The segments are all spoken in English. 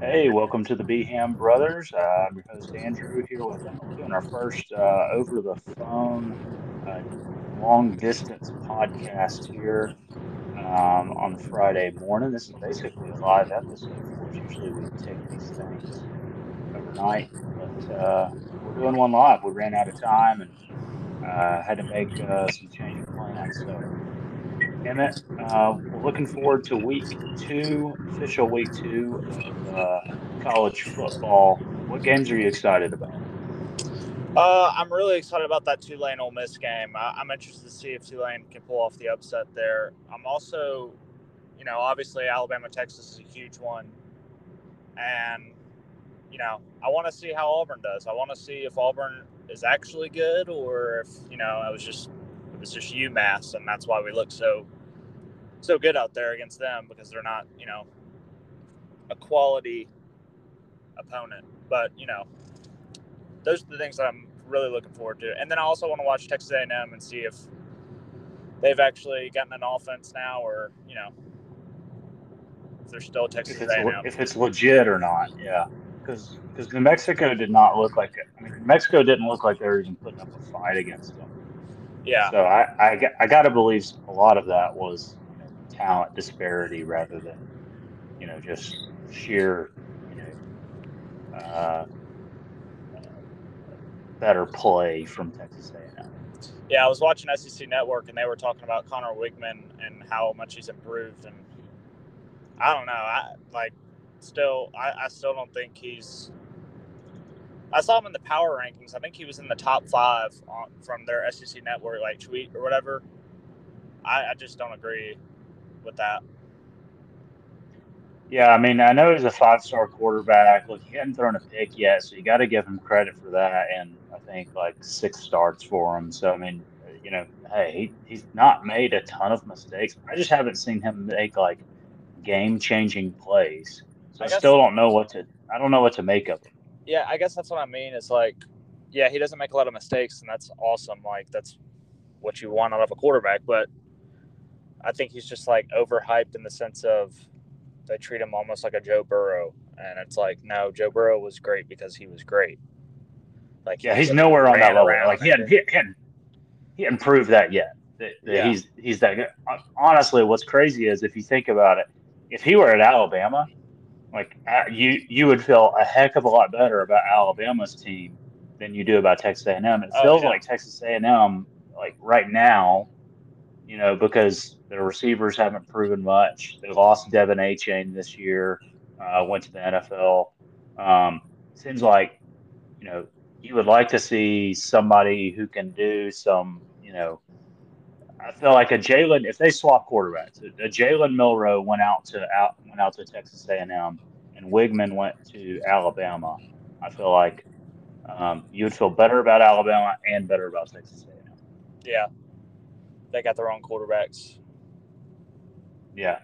Hey, welcome to the Behan Brothers. I'm your host, Andrew, here with doing our first over-the-phone long-distance podcast here on Friday morning. This is basically a live episode. Of course, usually we take these things overnight, but we're doing one live. We ran out of time and had to make some change of plans, so... Emmett, we're looking forward to official week two of college football. What games are you excited about? I'm really excited about that Tulane Ole Miss game. I'm interested to see if Tulane can pull off the upset there. I'm also, you know, obviously Alabama, Texas is a huge one. And, you know, I want to see how Auburn does. I want to see if Auburn is actually good or if, you know, it's just UMass, and that's why we look so good out there against them, because they're not, you know, a quality opponent. But, you know, those are the things that I'm really looking forward to. And then I also want to watch Texas A&M and see if they've actually gotten an offense now, or, you know, if they're still Texas A&M. If it's legit or not, yeah. Because New Mexico did not look like it. I mean, New Mexico didn't look like they were even putting up a fight against them. Yeah. So I got to believe a lot of that was, you know, talent disparity rather than, you know, just sheer, you know, better play from Texas A&M. Yeah, I was watching SEC Network, and they were talking about Conner Weigman and how much he's improved. And I don't know. I still don't think he's... I saw him in the power rankings. I think he was in the top 5 from their SEC Network, like, tweet or whatever. I just don't agree with that. Yeah, I mean, I know he's a 5-star quarterback. Look, he hadn't thrown a pick yet, so you got to give him credit for that. And I think, like, 6 starts for him. So, I mean, you know, hey, he's not made a ton of mistakes. I just haven't seen him make, like, game-changing plays. So I still don't know what to make of him. Yeah, I guess that's what I mean. It's like, yeah, he doesn't make a lot of mistakes, and that's awesome. Like, that's what you want out of a quarterback. But I think he's just, like, overhyped in the sense of they treat him almost like a Joe Burrow. And it's like, no, Joe Burrow was great because he was great. Like, yeah, he's nowhere on that level. Like, he hadn't proved that yet. He's that good. Honestly, what's crazy is if you think about it, if he were at Alabama – like, you would feel a heck of a lot better about Alabama's team than you do about Texas A&M. It feels like Texas A&M, like, right now, you know, because their receivers haven't proven much. They lost Devin Achane this year, went to the NFL. Seems like, you know, you would like to see somebody who can do some, you know, I feel like if they swap quarterbacks, a Jaylen Milroe went out to Texas A&M, and Wigman went to Alabama. I feel like you would feel better about Alabama and better about Texas A&M. Yeah, they got the wrong quarterbacks. Yeah,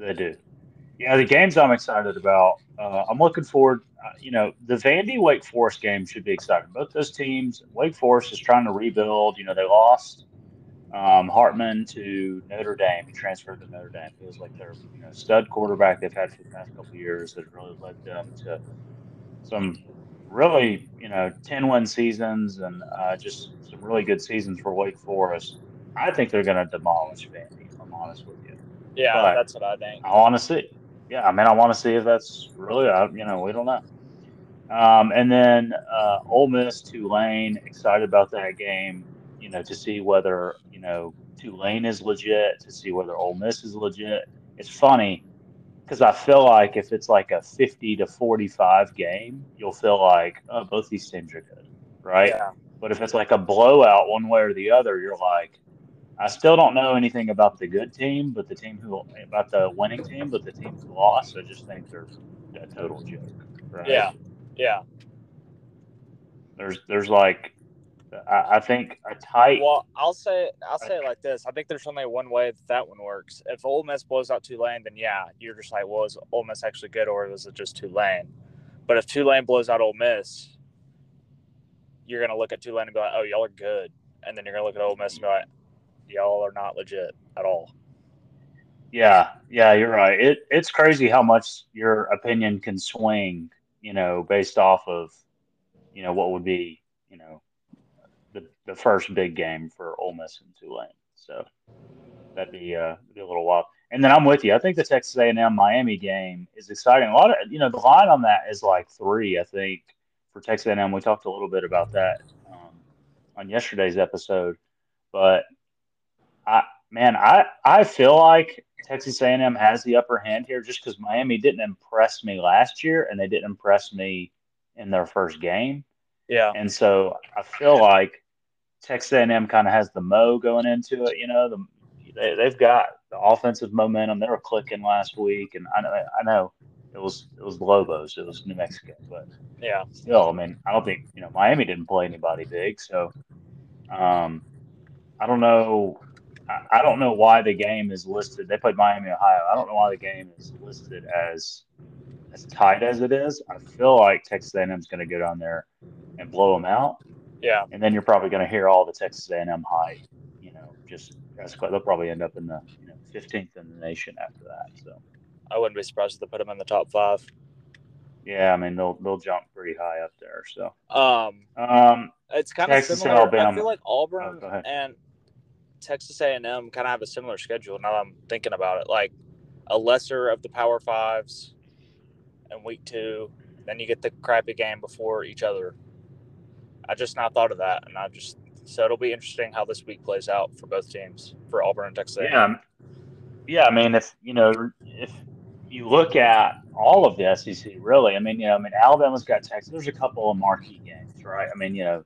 they do. Yeah, the games I'm excited about. I'm looking forward. You know, the Vandy Wake Forest game should be exciting. Both those teams. Wake Forest is trying to rebuild. You know, they lost Hartman to Notre Dame. He transferred to Notre Dame. Feels like they're, you know, stud quarterback they've had for the past couple of years that really led them to some really, you know, 10-win seasons and just some really good seasons for Wake Forest. I think they're going to demolish Vandy, if I'm honest with you. Yeah, but that's what I think. I want to see. Yeah, I mean, I want to see if that's really, you know, we don't know. And then Ole Miss, Tulane, excited about that game. You know, to see whether, you know, Tulane is legit, to see whether Ole Miss is legit. It's funny because I feel like if it's like a 50-45 game, you'll feel like, oh, both these teams are good, right? Yeah. But if it's like a blowout one way or the other, you're like, I still don't know anything about the good team, about the winning team, but the team who lost, I just think they're a total joke, right? Yeah, yeah. There's like. I think a tight. Well, I'll say it like this. I think there's only one way that one works. If Ole Miss blows out Tulane, then yeah, you're just like, well, is Ole Miss actually good, or was it just Tulane? But if Tulane blows out Ole Miss, you're gonna look at Tulane and be like, oh, y'all are good, and then you're gonna look at Ole Miss and be like, y'all are not legit at all. Yeah, you're right. It's crazy how much your opinion can swing, based off of, what would be, the first big game for Ole Miss and Tulane. So that'd be a little wild. And then I'm with you. I think the Texas A&M Miami game is exciting. A lot of, the line on that is like 3, I think, for Texas A&M. We talked a little bit about that on yesterday's episode. But I feel like Texas A&M has the upper hand here just because Miami didn't impress me last year and they didn't impress me in their first game. Yeah. And so I feel like Texas A&M kind of has the mo going into it. They've got the offensive momentum. They were clicking last week, and I know it was Lobos. It was New Mexico. But, yeah, still, I don't think – Miami didn't play anybody big. So, I don't know – I don't know why the game is listed. They played Miami, Ohio. I don't know why the game is listed as tight as it is. I feel like Texas A&M is going to go down there and blow them out. Yeah. And then you're probably going to hear all the Texas A&M hype. They'll probably end up in the 15th in the nation after that. So I wouldn't be surprised if they put them in the top 5. Yeah, they'll jump pretty high up there. So it's kind of similar. Alabama. I feel like Auburn and Texas A&M kind of have a similar schedule now that I'm thinking about it. Like a lesser of the Power Fives in week 2, then you get the crappy game before each other. I just not thought of that, so it'll be interesting how this week plays out for both teams, for Auburn and Texas A&M. Yeah, if you look at all of the SEC, really, Alabama's got Texas. There's a couple of marquee games, right?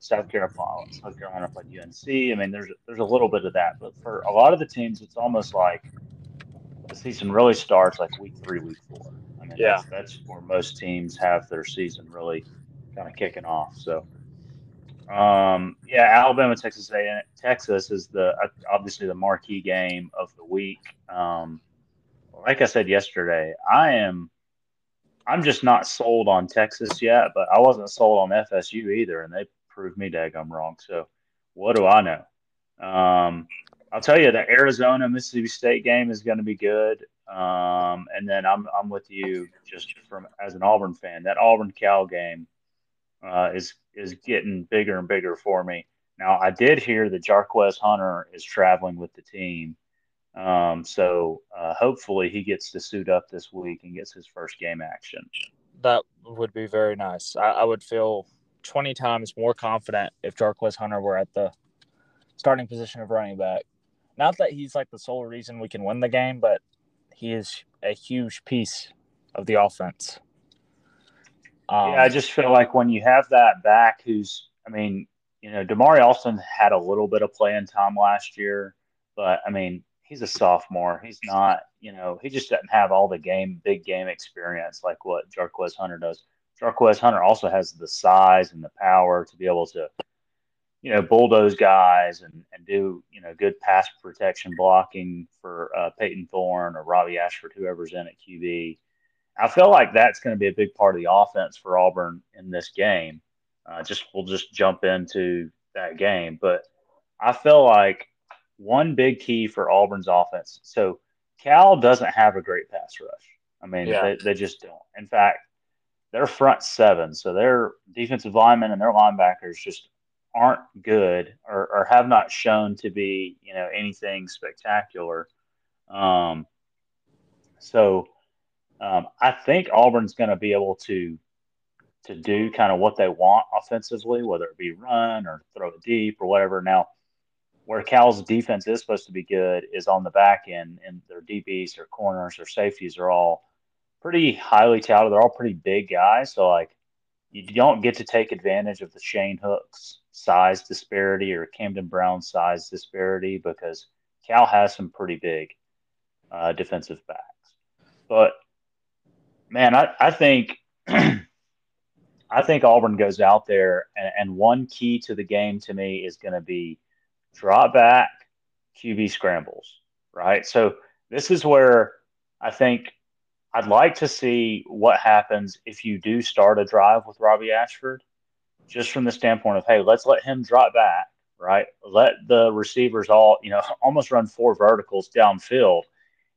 South Carolina played UNC. There's a little bit of that. But for a lot of the teams, it's almost like the season really starts like week 3, week 4. That's where most teams have their season really kind of kicking off. So, Alabama, Texas is obviously the marquee game of the week. Like I said yesterday, I'm just not sold on Texas yet, but I wasn't sold on FSU either, and they proved me daggum wrong. So what do I know? I'll tell you, the Arizona-Mississippi State game is going to be good. And then I'm with you just as an Auburn fan. That Auburn-Cal game is getting bigger and bigger for me. Now, I did hear that Jarquez Hunter is traveling with the team. So hopefully he gets to suit up this week and gets his first game action. That would be very nice. I would feel 20 times more confident if Jarquez Hunter were at the starting position of running back. Not that he's like the sole reason we can win the game, but he is a huge piece of the offense. I just feel like when you have that back who's, Damari Austin had a little bit of playing time last year, but he's a sophomore. He's not, he just doesn't have all the big game experience like what Jarquez Hunter does. Jarquez Hunter also has the size and the power to be able to, bulldoze guys and do, good pass protection blocking for Peyton Thorne or Robbie Ashford, whoever's in at QB. I feel like that's going to be a big part of the offense for Auburn in this game. We'll just jump into that game. But I feel like one big key for Auburn's offense. So Cal doesn't have a great pass rush. They just don't. In fact, their front 7, so their defensive linemen and their linebackers just aren't good or have not shown to be, anything spectacular. I think Auburn's going to be able to do kind of what they want offensively, whether it be run or throw it deep or whatever. Now, where Cal's defense is supposed to be good is on the back end, and their DBs, their corners, their safeties are all pretty highly touted. They're all pretty big guys, so you don't get to take advantage of the Shane Hooks size disparity or Camden Brown size disparity because Cal has some pretty big defensive backs. But man, I think Auburn goes out there, and one key to the game to me is going to be drop back, QB scrambles, right? So this is where I think I'd like to see what happens if you do start a drive with Robbie Ashford, just from the standpoint of, hey, let's let him drop back, right? Let the receivers all, almost run 4 verticals downfield.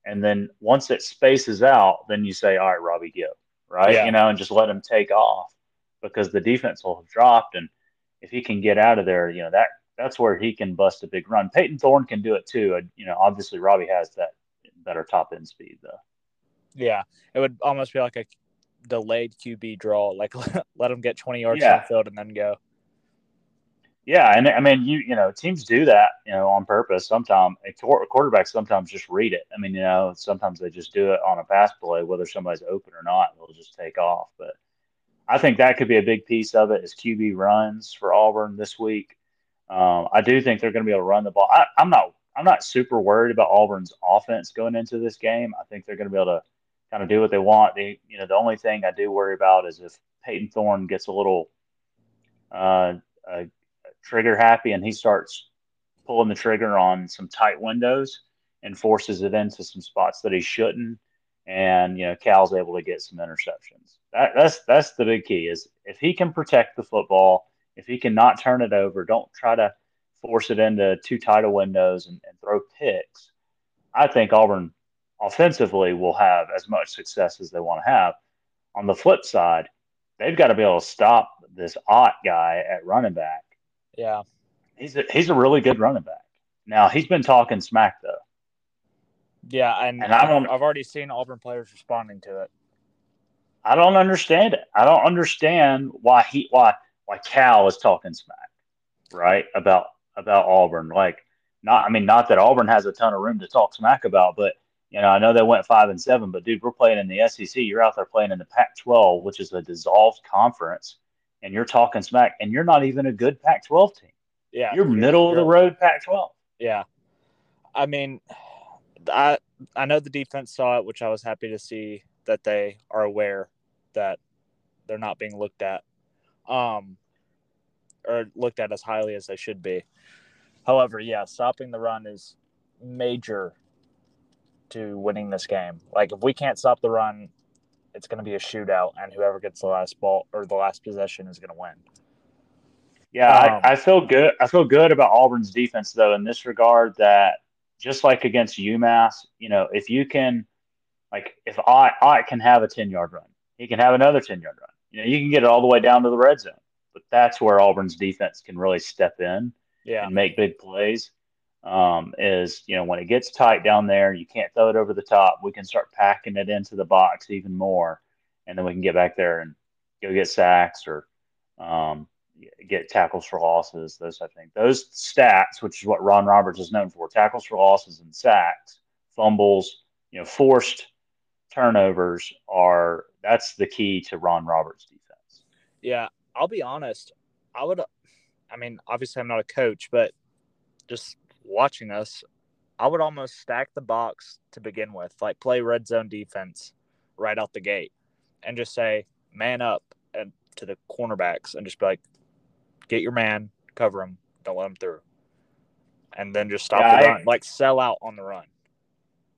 And then once that space is out, then you say, all right, Robbie, go, right? Yeah. You know, and just let him take off because the defense will have dropped. And if he can get out of there, you know, that's where he can bust a big run. Peyton Thorne can do it too. You know, obviously Robbie has that better top end speed though. Yeah. It would almost be like a delayed QB draw, like let him get 20 yards downfield and then go. Yeah, and I mean, you know, teams do that, you know, on purpose. Sometimes quarterbacks sometimes just read it. I mean, you know, sometimes they just do it on a pass play, whether somebody's open or not, they'll just take off. But I think that could be a big piece of it is QB runs for Auburn this week. I do think they're going to be able to run the ball. I'm not super worried about Auburn's offense going into this game. I think they're going to be able to kind of do what they want. The only thing I do worry about is if Peyton Thorne gets a little trigger happy and he starts pulling the trigger on some tight windows and forces it into some spots that he shouldn't, and you know, Cal's able to get some interceptions. That's the big key is if he can protect the football, if he cannot turn it over, don't try to force it into two tight windows and throw picks. I think Auburn offensively will have as much success as they want to have. On the flip side, they've got to be able to stop this Ott guy at running back. Yeah, he's a really good running back. Now he's been talking smack though. Yeah, and I've already seen Auburn players responding to it. I don't understand it. I don't understand why Cal is talking smack, right? About Auburn. Like, not that Auburn has a ton of room to talk smack about, but you know, I know they went 5-7, but dude, we're playing in the SEC. You're out there playing in the Pac 12, which is a dissolved conference. And you're talking smack, and you're not even a good Pac-12 team. Yeah, you're middle of the road Pac-12. Yeah, I mean, I know the defense saw it, which I was happy to see that they are aware that they're not being looked at, or looked at as highly as they should be. However, yeah, stopping the run is major to winning this game. Like, if we can't stop the run, it's going to be a shootout, and whoever gets the last ball or the last possession is going to win. Yeah, I feel good. I feel good about Auburn's defense, though, in this regard that just like against UMass, you know, if you can, like, if I can have a 10-yard run, he can have another 10-yard run. You know, you can get it all the way down to the red zone, but that's where Auburn's defense can really step in and make big plays. Is, you know, when it gets tight down there, you can't throw it over the top. We can start packing it into the box even more, and then we can get back there and go get sacks or get tackles for losses, those type of things. Those stats, which is what Ron Roberts is known for, tackles for losses and sacks, fumbles, you know, forced turnovers that's the key to Ron Roberts' defense. Yeah, I'll be honest. Obviously I'm not a coach, but just watching us, I would almost stack the box to begin with, like play red zone defense right out the gate and just say man up and to the cornerbacks and just be like, get your man, cover him, don't let him through, and then just stop the run, like sell out on the run.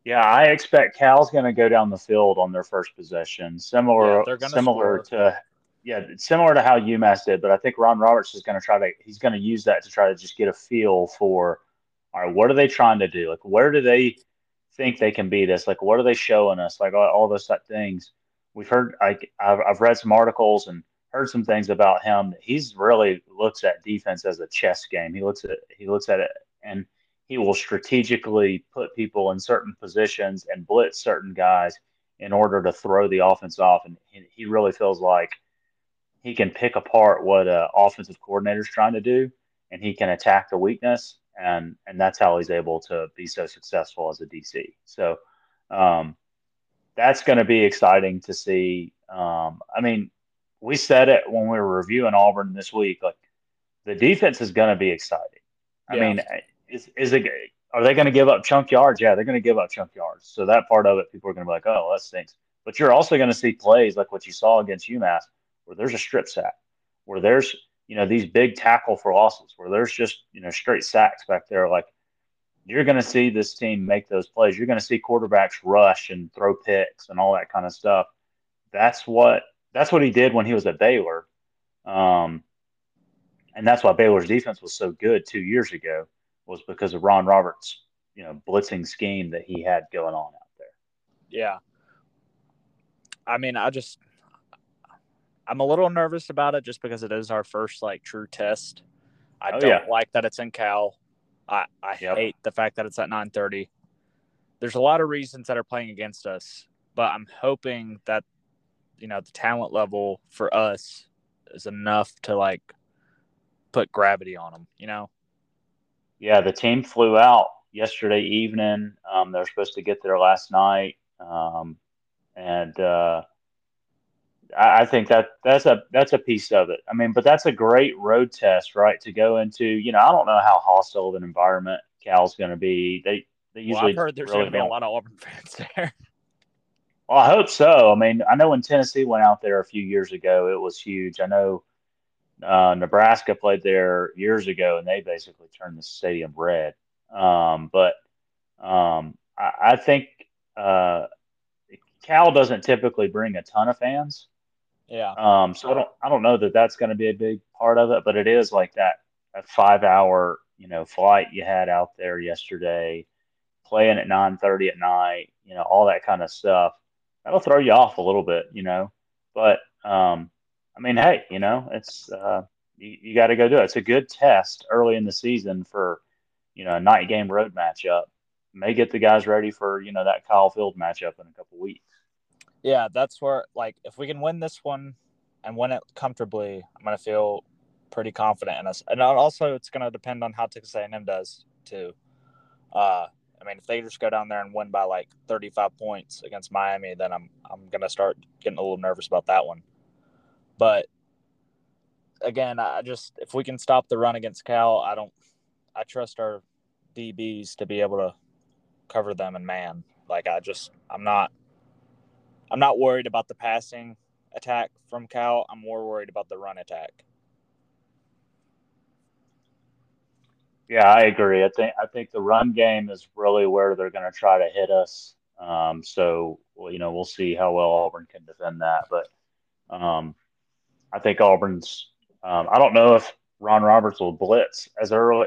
Yeah, I expect Cal's going to go down the field on their first possession, similar to how UMass did, but I think Ron Roberts is going to use that to try to just get a feel for, all right, what are they trying to do? Like, where do they think they can beat us? Like, what are they showing us? Like, all those type things. We've heard, I've read some articles and heard some things about him. He's really looks at defense as a chess game. He looks at it, and he will strategically put people in certain positions and blitz certain guys in order to throw the offense off. And he really feels like he can pick apart what an offensive coordinator is trying to do, and he can attack the weakness. And that's how he's able to be so successful as a DC. So that's going to be exciting to see. I mean, we said it when we were reviewing Auburn this week. Like, the defense is going to be exciting. I mean, are they going to give up chunk yards? Yeah, they're going to give up chunk yards. So that part of it, people are going to be like, oh, that stinks. But you're also going to see plays like what you saw against UMass, where there's a strip sack, where there's, you know, these big tackle for losses where there's just, you know, straight sacks back there. Like, you're going to see this team make those plays. You're going to see quarterbacks rush and throw picks and all that kind of stuff. That's what he did when he was at Baylor. And that's why Baylor's defense was so good 2 years ago, was because of Ron Roberts' blitzing scheme that he had going on out there. yeah. I mean, I'm a little nervous about it just because it is our first, like, true test. I don't like that it's in Cal. I hate the fact that it's at 9:30. There's a lot of reasons that are playing against us, but I'm hoping that, you know, the talent level for us is enough to, like, put gravity on them, you know? Yeah, the team flew out yesterday evening. They were supposed to get there last night. I think that's a piece of it. I mean, but that's a great road test, right, to go into. You know, I don't know how hostile of an environment Cal's going to be. They usually I've heard there's going to be a lot of Auburn fans there. Well, I hope so. I mean, I know when Tennessee went out there a few years ago, it was huge. I know Nebraska played there years ago, and they basically turned the stadium red. I think Cal doesn't typically bring a ton of fans. Yeah. So I don't know that that's going to be a big part of it, but it is like that 5-hour, you know, flight you had out there yesterday, playing at 9:30 at night, you know, all that kind of stuff. That'll throw you off a little bit, you know, but I mean, hey, you know, it's you got to go do it. It's a good test early in the season for, you know, a night game road matchup. May get the guys ready for, you know, that Kyle Field matchup in a couple weeks. Yeah, that's where, like, if we can win this one and win it comfortably, I'm going to feel pretty confident in us. And also it's going to depend on how Texas A&M does too. I mean, if they just go down there and win by, like, 35 points against Miami, then I'm going to start getting a little nervous about that one. But, again, if we can stop the run against Cal, I trust our DBs to be able to cover them and man. Like, I'm not worried about the passing attack from Cal. I'm more worried about the run attack. Yeah, I agree. I think the run game is really where they're going to try to hit us. So, you know, we'll see how well Auburn can defend that. But I think Auburn's I don't know if Ron Roberts will blitz as early,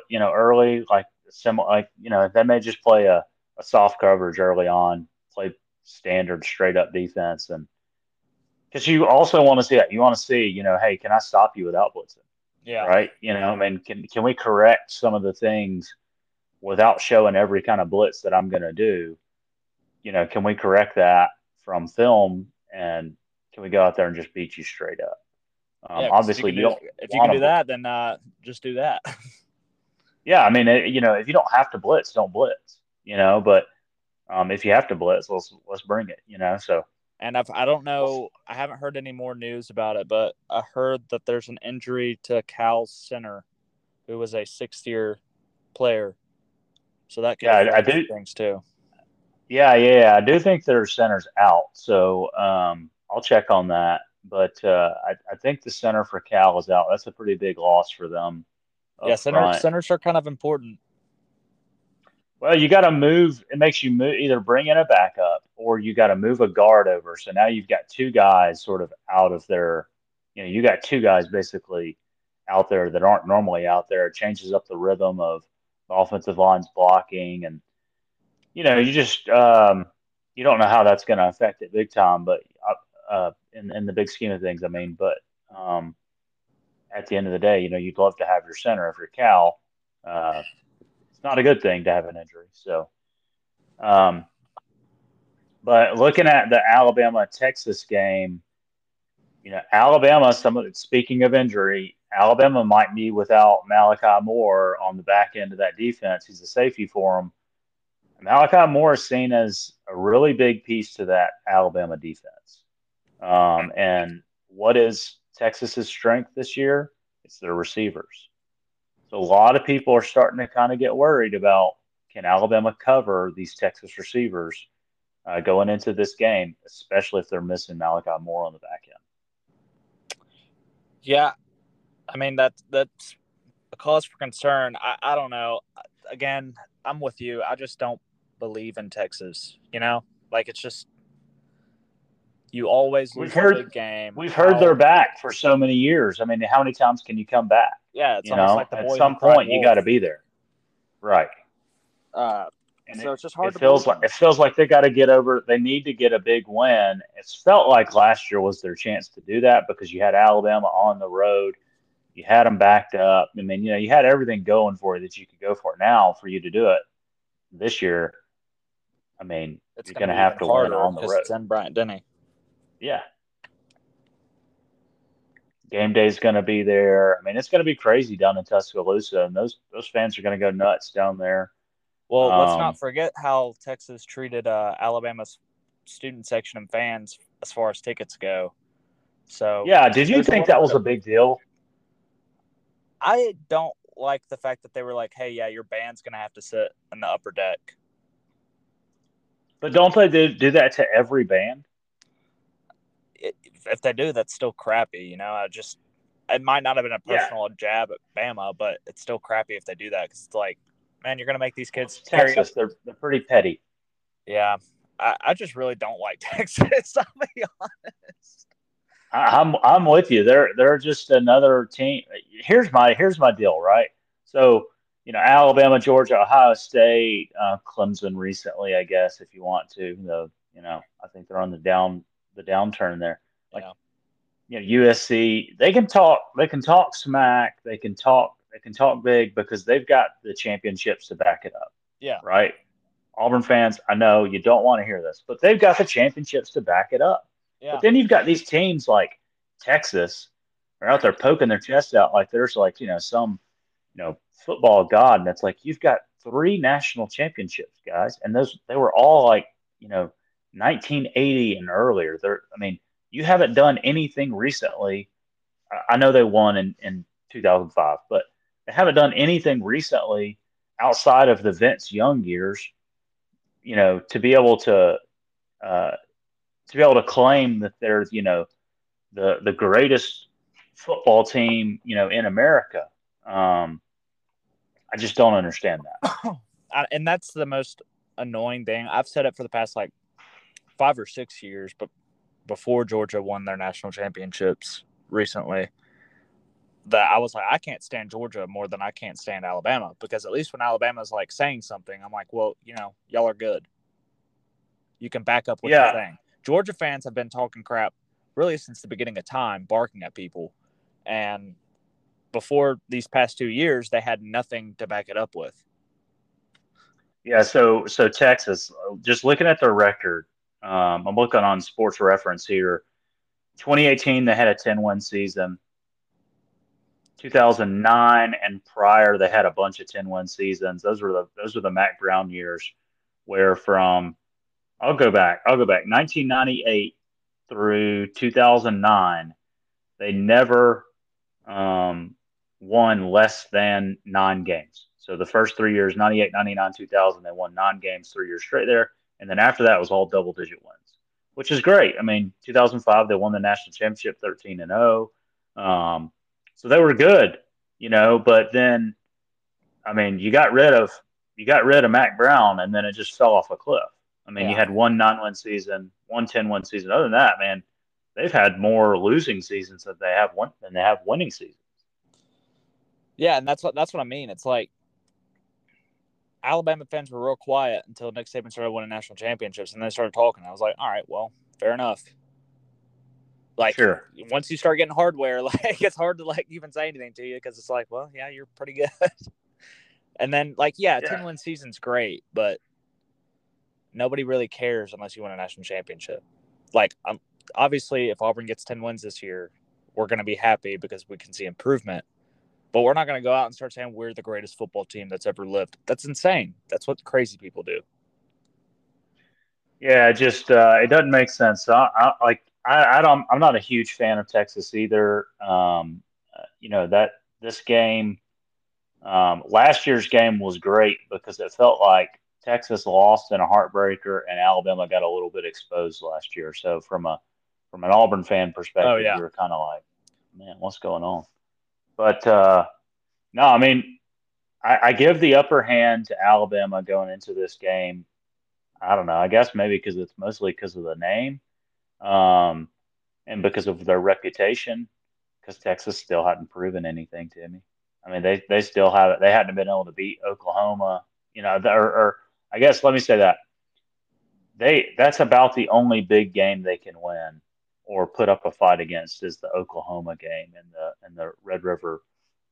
like, you know, they may just play a soft coverage early on, play standard straight-up defense. And because you also want to see that. You want to see, you know, hey, can I stop you without blitzing? Yeah. Right? You know, I mean, can we correct some of the things without showing every kind of blitz that I'm going to do? You know, can we correct that from film, and can we go out there and just beat you straight up? Obviously, if you can do that, then just do that. Yeah, I mean, you know, if you don't have to blitz, don't blitz, you know. But if you have to blitz, let's bring it, you know. So, and I don't know, I haven't heard any more news about it, but I heard that there's an injury to Cal's center, who was a 6th-year player. So that could do things too. Yeah, I do think their center's out. So I'll check on that, but I think the center for Cal is out. That's a pretty big loss for them. Yeah, centers are kind of important. Well, you got to move. It makes you move, either bring in a backup or you got to move a guard over. So now you've got two guys sort of out of their, you know, you got two guys basically out there that aren't normally out there. It changes up the rhythm of the offensive line's blocking. And, you know, you just, you don't know how that's going to affect it big time, but in the big scheme of things, I mean, but, at the end of the day, you know, you'd love to have your center. If you're Cal, it's not a good thing to have an injury. So, but looking at the Alabama-Texas game, you know, Alabama, speaking of injury, Alabama might be without Malachi Moore on the back end of that defense. He's a safety for him. Malachi Moore is seen as a really big piece to that Alabama defense. And what is Texas's strength this year? It's their receivers. So a lot of people are starting to kind of get worried about, can Alabama cover these Texas receivers going into this game, especially if they're missing Malachi Moore on the back end? Yeah, I mean, that's a cause for concern. I don't know. Again, I'm with you. I just don't believe in Texas, you know? Like, it's just, you always lose the game. We've heard they're back for so many years. I mean, how many times can you come back? Yeah, it's almost like the boy at some point you got to be there, right? And so it's just hard. It feels like they got to get over. They need to get a big win. It's felt like last year was their chance to do that because you had Alabama on the road, you had them backed up, and then you had everything going for you that you could go for. Now for you to do it this year, I mean, it's you're going to have to win on the road. It's in Bryant Denny. Yeah. Game day is going to be there. I mean, it's going to be crazy down in Tuscaloosa, and those fans are going to go nuts down there. Well, let's not forget how Texas treated Alabama's student section and fans as far as tickets go. So, yeah, did you think that was a big deal? I don't like the fact that they were like, "Hey, yeah, your band's going to have to sit in the upper deck." But don't they do that to every band? If they do, that's still crappy. It might not have been a personal jab at Bama, but it's still crappy if they do that because it's like, man, you're going to make these kids Texas. They're pretty petty. Yeah. I just really don't like Texas, I'll be honest. I'm with you. They're just another team. Here's my deal, right? So, Alabama, Georgia, Ohio State, Clemson recently, I guess, if you want to. I think they're on the downturn there. USC, they can talk smack, they can talk big because they've got the championships to back it up. Yeah. Right? Auburn fans, I know you don't want to hear this, but they've got the championships to back it up. Yeah. But then you've got these teams like Texas are out there poking their chest out like there's like, some, football god, and it's like you've got 3 national championships, guys, and they were all like, 1980 and earlier. You haven't done anything recently. I know they won in 2005, but they haven't done anything recently outside of the Vince Young years, to be able to claim that they're, the greatest football team, in America. I just don't understand that. And that's the most annoying thing. I've said it for the past, 5 or 6 years, but before Georgia won their national championships recently, that I was like, I can't stand Georgia more than I can't stand Alabama, because at least when Alabama's saying something, I'm like, well, y'all are good. You can back up what you're saying. Georgia fans have been talking crap really since the beginning of time, barking at people. And before these past 2 years, they had nothing to back it up with. Yeah, so Texas, just looking at their record, I'm looking on Sports Reference here. 2018, they had a 10-win season. 2009 and prior, they had a bunch of 10-win seasons. Those were the Mack Brown years, where from I'll go back 1998 through 2009, they never won less than 9 games. So the first 3 years, 98, 99, 2000, they won 9 games 3 years straight there. And then after that, it was all double-digit wins, which is great. 2005, they won the national championship 13-0. So they were good, But then, you got rid of Mack Brown, and then it just fell off a cliff. You had one 9-win season, one 10-win season. Other than that, man, they've had more losing seasons than they have winning seasons. Yeah, and that's what I mean. It's like, Alabama fans were real quiet until Nick Saban started winning national championships, and they started talking. I was like, all right, well, fair enough. Sure. Once you start getting hardware, it's hard to even say anything to you because it's like, well, yeah, you're pretty good. And then 10-win season's great, but nobody really cares unless you win a national championship. Obviously, if Auburn gets 10 wins this year, we're going to be happy because we can see improvement. But we're not going to go out and start saying we're the greatest football team that's ever lived. That's insane. That's what crazy people do. Yeah, just it doesn't make sense. I'm not a huge fan of Texas either. That this game, last year's game was great because it felt like Texas lost in a heartbreaker and Alabama got a little bit exposed last year. So from an Auburn fan perspective, you were kind of like, man, what's going on? But, no, I give the upper hand to Alabama going into this game. I don't know. I guess maybe because it's mostly because of the name and because of their reputation, because Texas still hadn't proven anything to me. They still haven't been able to beat Oklahoma, I guess let me say that. That's about the only big game they can win or put up a fight against is the Oklahoma game, and the Red River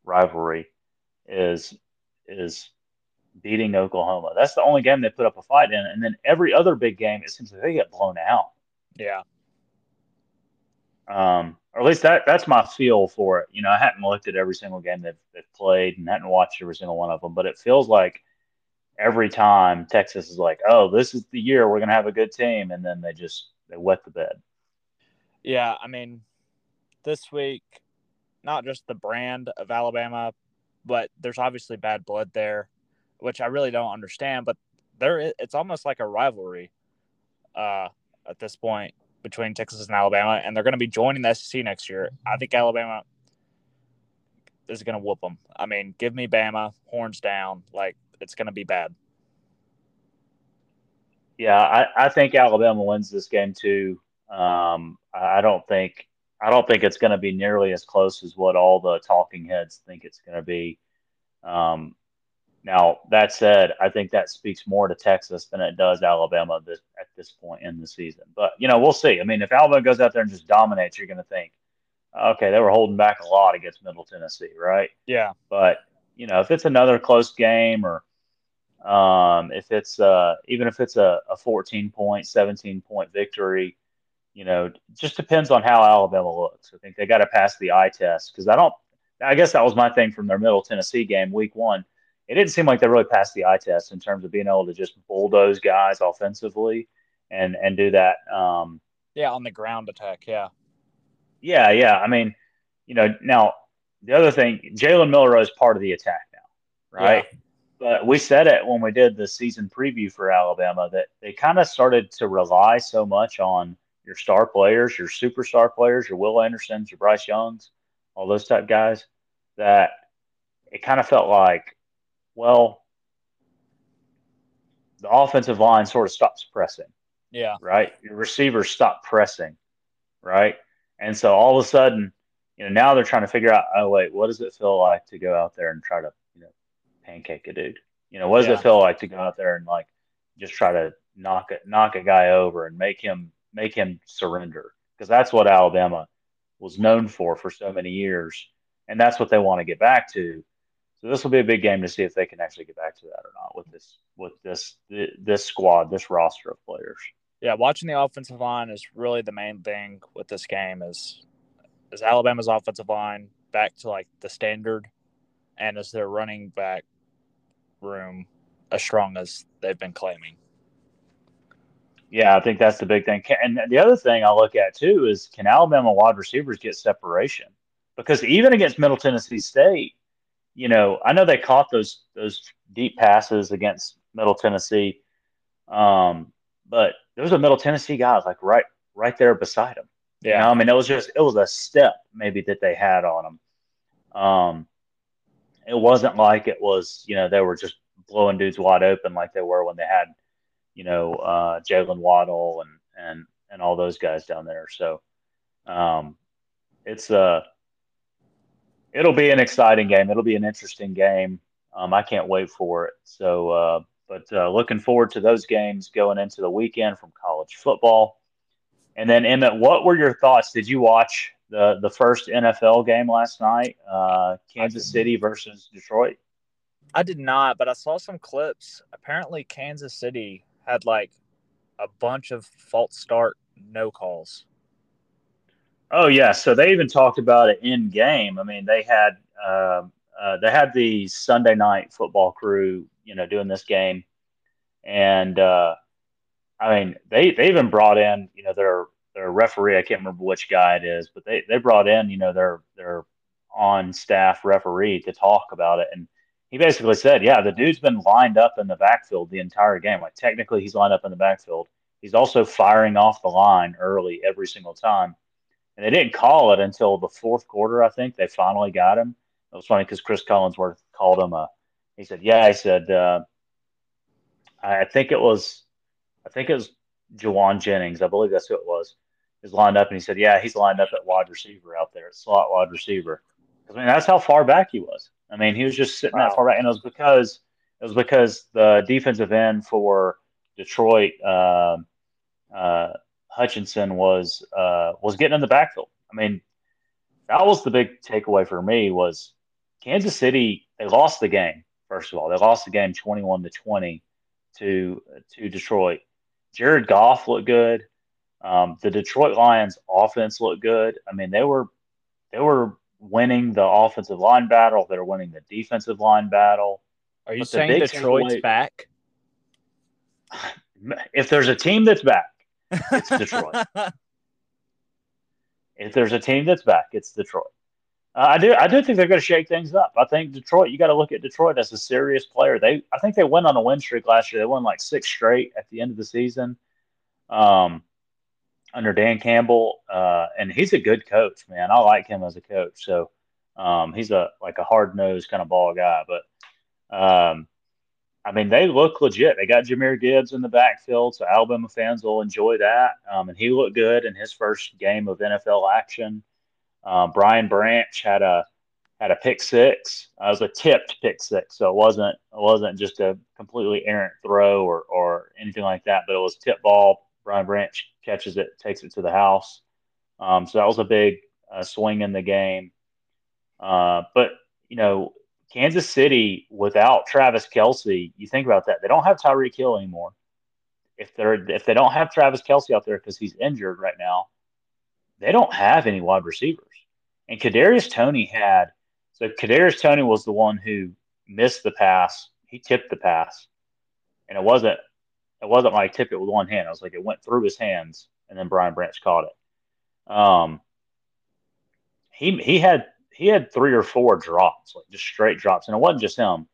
rivalry is beating Oklahoma. That's the only game they put up a fight in, and then every other big game, it seems like they get blown out. Yeah. Or at least that's my feel for it. You know, I hadn't looked at every single game they've played and hadn't watched every single one of them, but it feels like every time Texas is like, oh, this is the year we're going to have a good team, and then they wet the bed. Yeah, I mean, this week, not just the brand of Alabama, but there's obviously bad blood there, which I really don't understand, but it's almost like a rivalry at this point between Texas and Alabama, and they're going to be joining the SEC next year. I think Alabama is going to whoop them. I mean, give me Bama, horns down. Like, it's going to be bad. Yeah, I think Alabama wins this game too. I don't think it's going to be nearly as close as what all the talking heads think it's going to be. Now, that said, I think that speaks more to Texas than it does Alabama at this point in the season. But, you know, we'll see. I mean, if Alabama goes out there and just dominates, you're going to think, okay, they were holding back a lot against Middle Tennessee, right? Yeah. But, you know, if it's another close game or if it's even if it's a 14-point, 17-point victory, you know, it just depends on how Alabama looks. I think they got to pass the eye test because I guess that was my thing from their Middle Tennessee game week one. It didn't seem like they really passed the eye test in terms of being able to just bulldoze guys offensively and do that. On the ground attack, yeah. Yeah, yeah. I mean, you know, now the other thing, Jaylen Milroe is part of the attack now, right? Yeah. But we said it when we did the season preview for Alabama that they kind of started to rely so much on your star players, your superstar players, your Will Andersons, your Bryce Youngs, all those type guys, that it kind of felt like, well, the offensive line sort of stops pressing. Yeah. Right? Your receivers stop pressing. Right? And so all of a sudden, you know, now they're trying to figure out, oh, wait, what does it feel like to go out there and try to, you know, pancake a dude? You know, what does it feel like to go out there and, like, just try to knock a guy over and make him surrender? Because that's what Alabama was known for so many years, and that's what they want to get back to. So this will be a big game to see if they can actually get back to that or not with this squad, this roster of players. Yeah, watching the offensive line is really the main thing with this game is Alabama's offensive line back to, like, the standard, and is their running back room as strong as they've been claiming? Yeah, I think that's the big thing. And the other thing I look at, too, is can Alabama wide receivers get separation? Because even against Middle Tennessee State, you know, I know they caught those deep passes against Middle Tennessee, but there was a Middle Tennessee guy like right there beside him. Yeah, you know, I mean, it was a step maybe that they had on him. It wasn't like it was, you know, they were just blowing dudes wide open like they were when they had, you know, Jalen Waddle and all those guys down there. So it's it'll be an exciting game. It'll be an interesting game. I can't wait for it. So, but looking forward to those games going into the weekend from college football. And then, Emmett, what were your thoughts? Did you watch the first NFL game last night, Kansas City versus Detroit? I did not, but I saw some clips. Apparently, Kansas City had, like, a bunch of false start no calls. Oh yeah, so they even talked about it in game. I mean, they had the Sunday night football crew, you know, doing this game, and I mean, they even brought in, you know, their referee. I can't remember which guy it is, but they brought in, you know, their on staff referee to talk about it, and he basically said, yeah, the dude's been lined up in the backfield the entire game. Like, technically, he's lined up in the backfield. He's also firing off the line early every single time. And they didn't call it until the fourth quarter, I think. They finally got him. It was funny because Chris Collinsworth called him. He said, I think it was Jawan Jennings. I believe that's who it was. He's lined up, and he said, yeah, he's lined up at wide receiver out there, at slot wide receiver. I mean, that's how far back he was. I mean, he was just sitting that far back. And it was because It was because the defensive end for Detroit, Hutchinson, was getting in the backfield. I mean, that was the big takeaway for me was Kansas City. They lost the game. First of all, they lost the game 21-20 to Detroit. Jared Goff looked good. The Detroit Lions offense looked good. I mean, they were winning the offensive line battle. They were winning the defensive line battle. Are you saying Detroit's back? If there's a team that's back, it's Detroit. If there's a team that's back, it's Detroit. I do think they're going to shake things up. I think Detroit, you got to look at Detroit as a serious player. I think they went on a win streak last year. They won like 6 straight at the end of the season under Dan Campbell. And he's a good coach, man. I like him as a coach. So he's a hard-nosed kind of ball guy. But, I mean, they look legit. They got Jahmyr Gibbs in the backfield, so Alabama fans will enjoy that. And he looked good in his first game of NFL action. Brian Branch had a pick six. It was a tipped pick six, so it wasn't just a completely errant throw or anything like that. But it was tip ball. Brian Branch catches it, takes it to the house. So that was a big swing in the game. But you know, Kansas City without Travis Kelsey, you think about that. They don't have Tyreek Hill anymore. If they don't have Travis Kelsey out there because he's injured right now, they don't have any wide receivers. And Kadarius Toney was the one who missed the pass. He tipped the pass. And it wasn't like tipped it with one hand. It was like it went through his hands, and then Brian Branch caught it. He had 3 or 4 drops, like just straight drops. And it wasn't just him.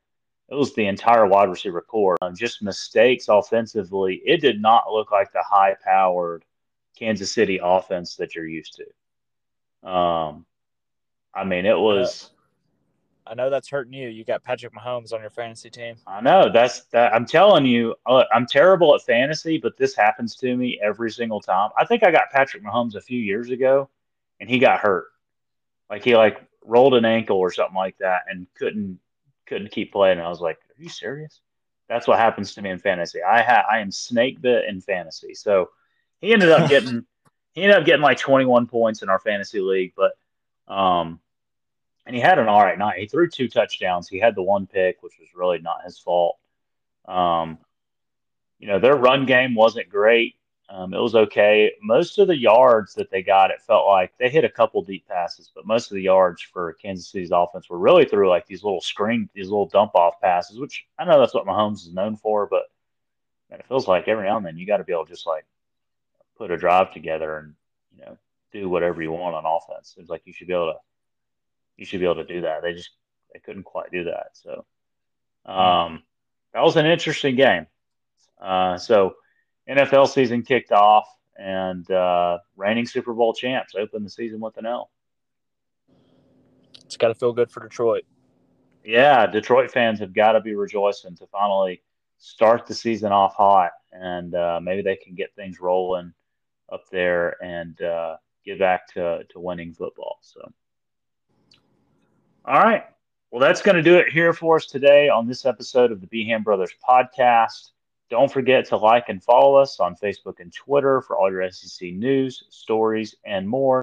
It was the entire wide receiver core. Just mistakes offensively. It did not look like the high-powered Kansas City offense that you're used to. I mean, it was. I know that's hurting you. You got Patrick Mahomes on your fantasy team. I know that. I'm telling you, I'm terrible at fantasy, but this happens to me every single time. I think I got Patrick Mahomes a few years ago, and he got hurt. Like he rolled an ankle or something like that, and couldn't keep playing. And I was like, "Are you serious?" That's what happens to me in fantasy. I am snake bit in fantasy, so. He ended up getting like 21 points in our fantasy league, but and he had an all right night. He threw 2 touchdowns. He had the 1 pick, which was really not his fault. You know, their run game wasn't great. It was okay. Most of the yards that they got, it felt like they hit a couple deep passes, but most of the yards for Kansas City's offense were really through like these little dump off passes, which I know that's what Mahomes is known for, but man, it feels like every now and then you got to be able to just put a drive together and, you know, do whatever you want on offense. It's like you should be able to do that. They couldn't quite do that. So that was an interesting game. So NFL season kicked off, and reigning Super Bowl champs opened the season with an L. It's got to feel good for Detroit. Yeah, Detroit fans have got to be rejoicing to finally start the season off hot, and maybe they can get things rolling up there and get back to winning football. So, all right. Well, that's going to do it here for us today on this episode of the Behan Brothers podcast. Don't forget to like and follow us on Facebook and Twitter for all your SEC news, stories, and more.